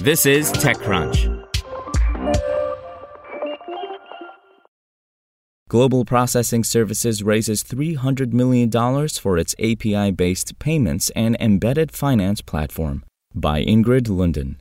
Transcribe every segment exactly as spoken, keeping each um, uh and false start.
This is TechCrunch. Global Processing Services raises three hundred million dollars for its A P I-based payments and embedded finance platform, by Ingrid Lunden.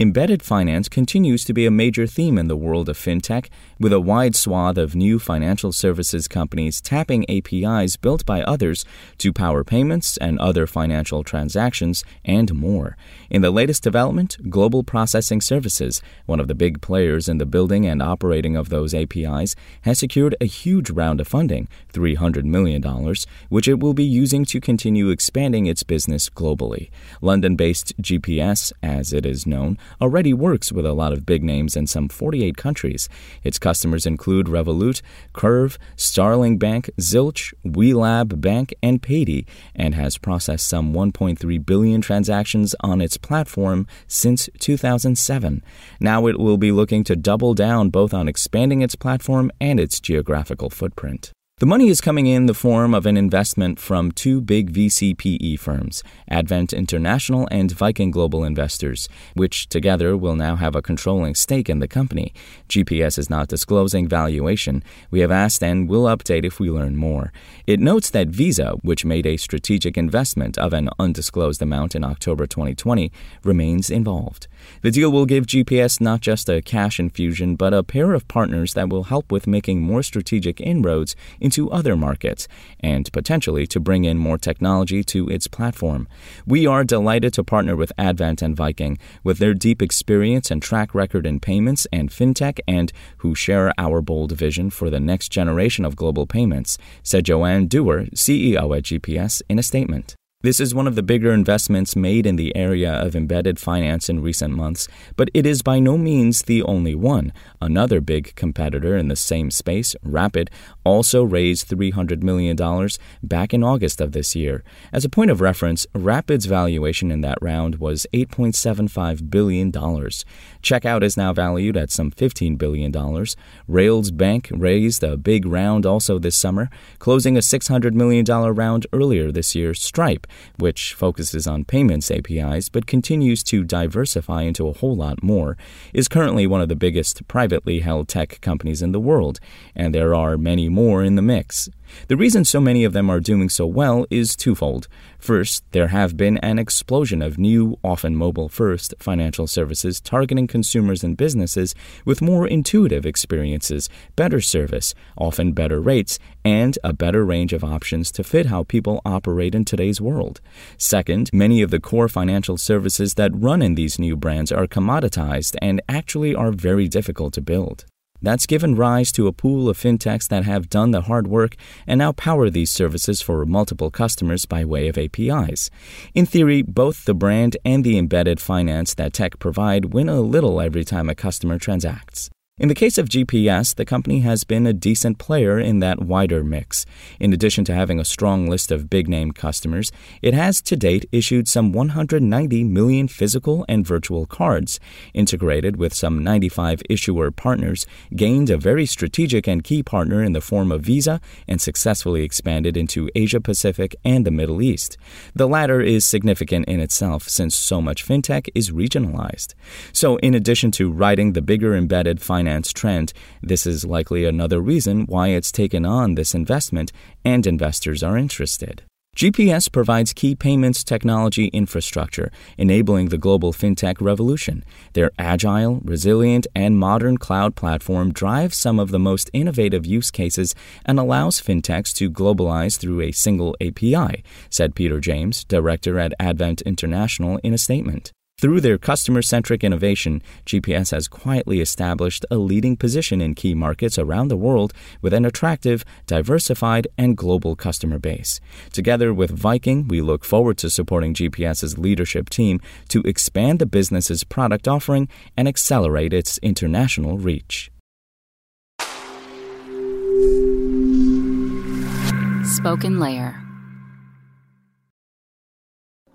Embedded finance continues to be a major theme in the world of fintech, with a wide swath of new financial services companies tapping A P Is built by others to power payments and other financial transactions and more. In the latest development, Global Processing Services, one of the big players in the building and operating of those A P Is, has secured a huge round of funding, three hundred million dollars, which it will be using to continue expanding its business globally. London-based G P S, as it is known, already works with a lot of big names in some forty-eight countries. Its customers include Revolut, Curve, Starling Bank, Zilch, WeLab Bank, and Paidy, and has processed some one point three billion transactions on its platform since two thousand seven. Now it will be looking to double down both on expanding its platform and its geographical footprint. The money is coming in the form of an investment from two big V C P E firms, Advent International and Viking Global Investors, which together will now have a controlling stake in the company. G P S is not disclosing valuation. We have asked and will update if we learn more. It notes that Visa, which made a strategic investment of an undisclosed amount in October twenty twenty, remains involved. The deal will give G P S not just a cash infusion, but a pair of partners that will help with making more strategic inroads into other markets, and potentially to bring in more technology to its platform. We are delighted to partner with Advent and Viking, with their deep experience and track record in payments and fintech, and who share our bold vision for the next generation of global payments, said Joanne Dewar, C E O at G P S, in a statement. This is one of the bigger investments made in the area of embedded finance in recent months, but it is by no means the only one. Another big competitor in the same space, Rapid, also raised three hundred million dollars back in August of this year. As a point of reference, Rapid's valuation in that round was eight point seven five billion dollars. Checkout is now valued at some fifteen billion dollars. Rails Bank raised a big round also this summer, closing a six hundred million dollars round earlier this year. Stripe, which focuses on payments A P Is but continues to diversify into a whole lot more, is currently one of the biggest privately held tech companies in the world, and there are many more in the mix. The reason so many of them are doing so well is twofold. First, there have been an explosion of new, often mobile-first, financial services targeting consumers and businesses with more intuitive experiences, better service, often better rates, and a better range of options to fit how people operate in today's world. Second, many of the core financial services that run in these new brands are commoditized and actually are very difficult to build. That's given rise to a pool of fintechs that have done the hard work and now power these services for multiple customers by way of A P Is. In theory, both the brand and the embedded finance that tech provide win a little every time a customer transacts. In the case of G P S, the company has been a decent player in that wider mix. In addition to having a strong list of big-name customers, it has to date issued some one hundred ninety million physical and virtual cards, integrated with some ninety-five issuer partners, gained a very strategic and key partner in the form of Visa, and successfully expanded into Asia-Pacific and the Middle East. The latter is significant in itself since so much fintech is regionalized. So in addition to riding the bigger embedded finance trend, this is likely another reason why it's taken on this investment and investors are interested. G P S provides key payments technology infrastructure, enabling the global fintech revolution. Their agile, resilient, and modern cloud platform drives some of the most innovative use cases and allows fintechs to globalize through a single A P I, said Peter James, director at Advent International, in a statement. Through their customer-centric innovation, G P S has quietly established a leading position in key markets around the world with an attractive, diversified, and global customer base. Together with Viking, we look forward to supporting GPS's leadership team to expand the business's product offering and accelerate its international reach. Spoken Layer.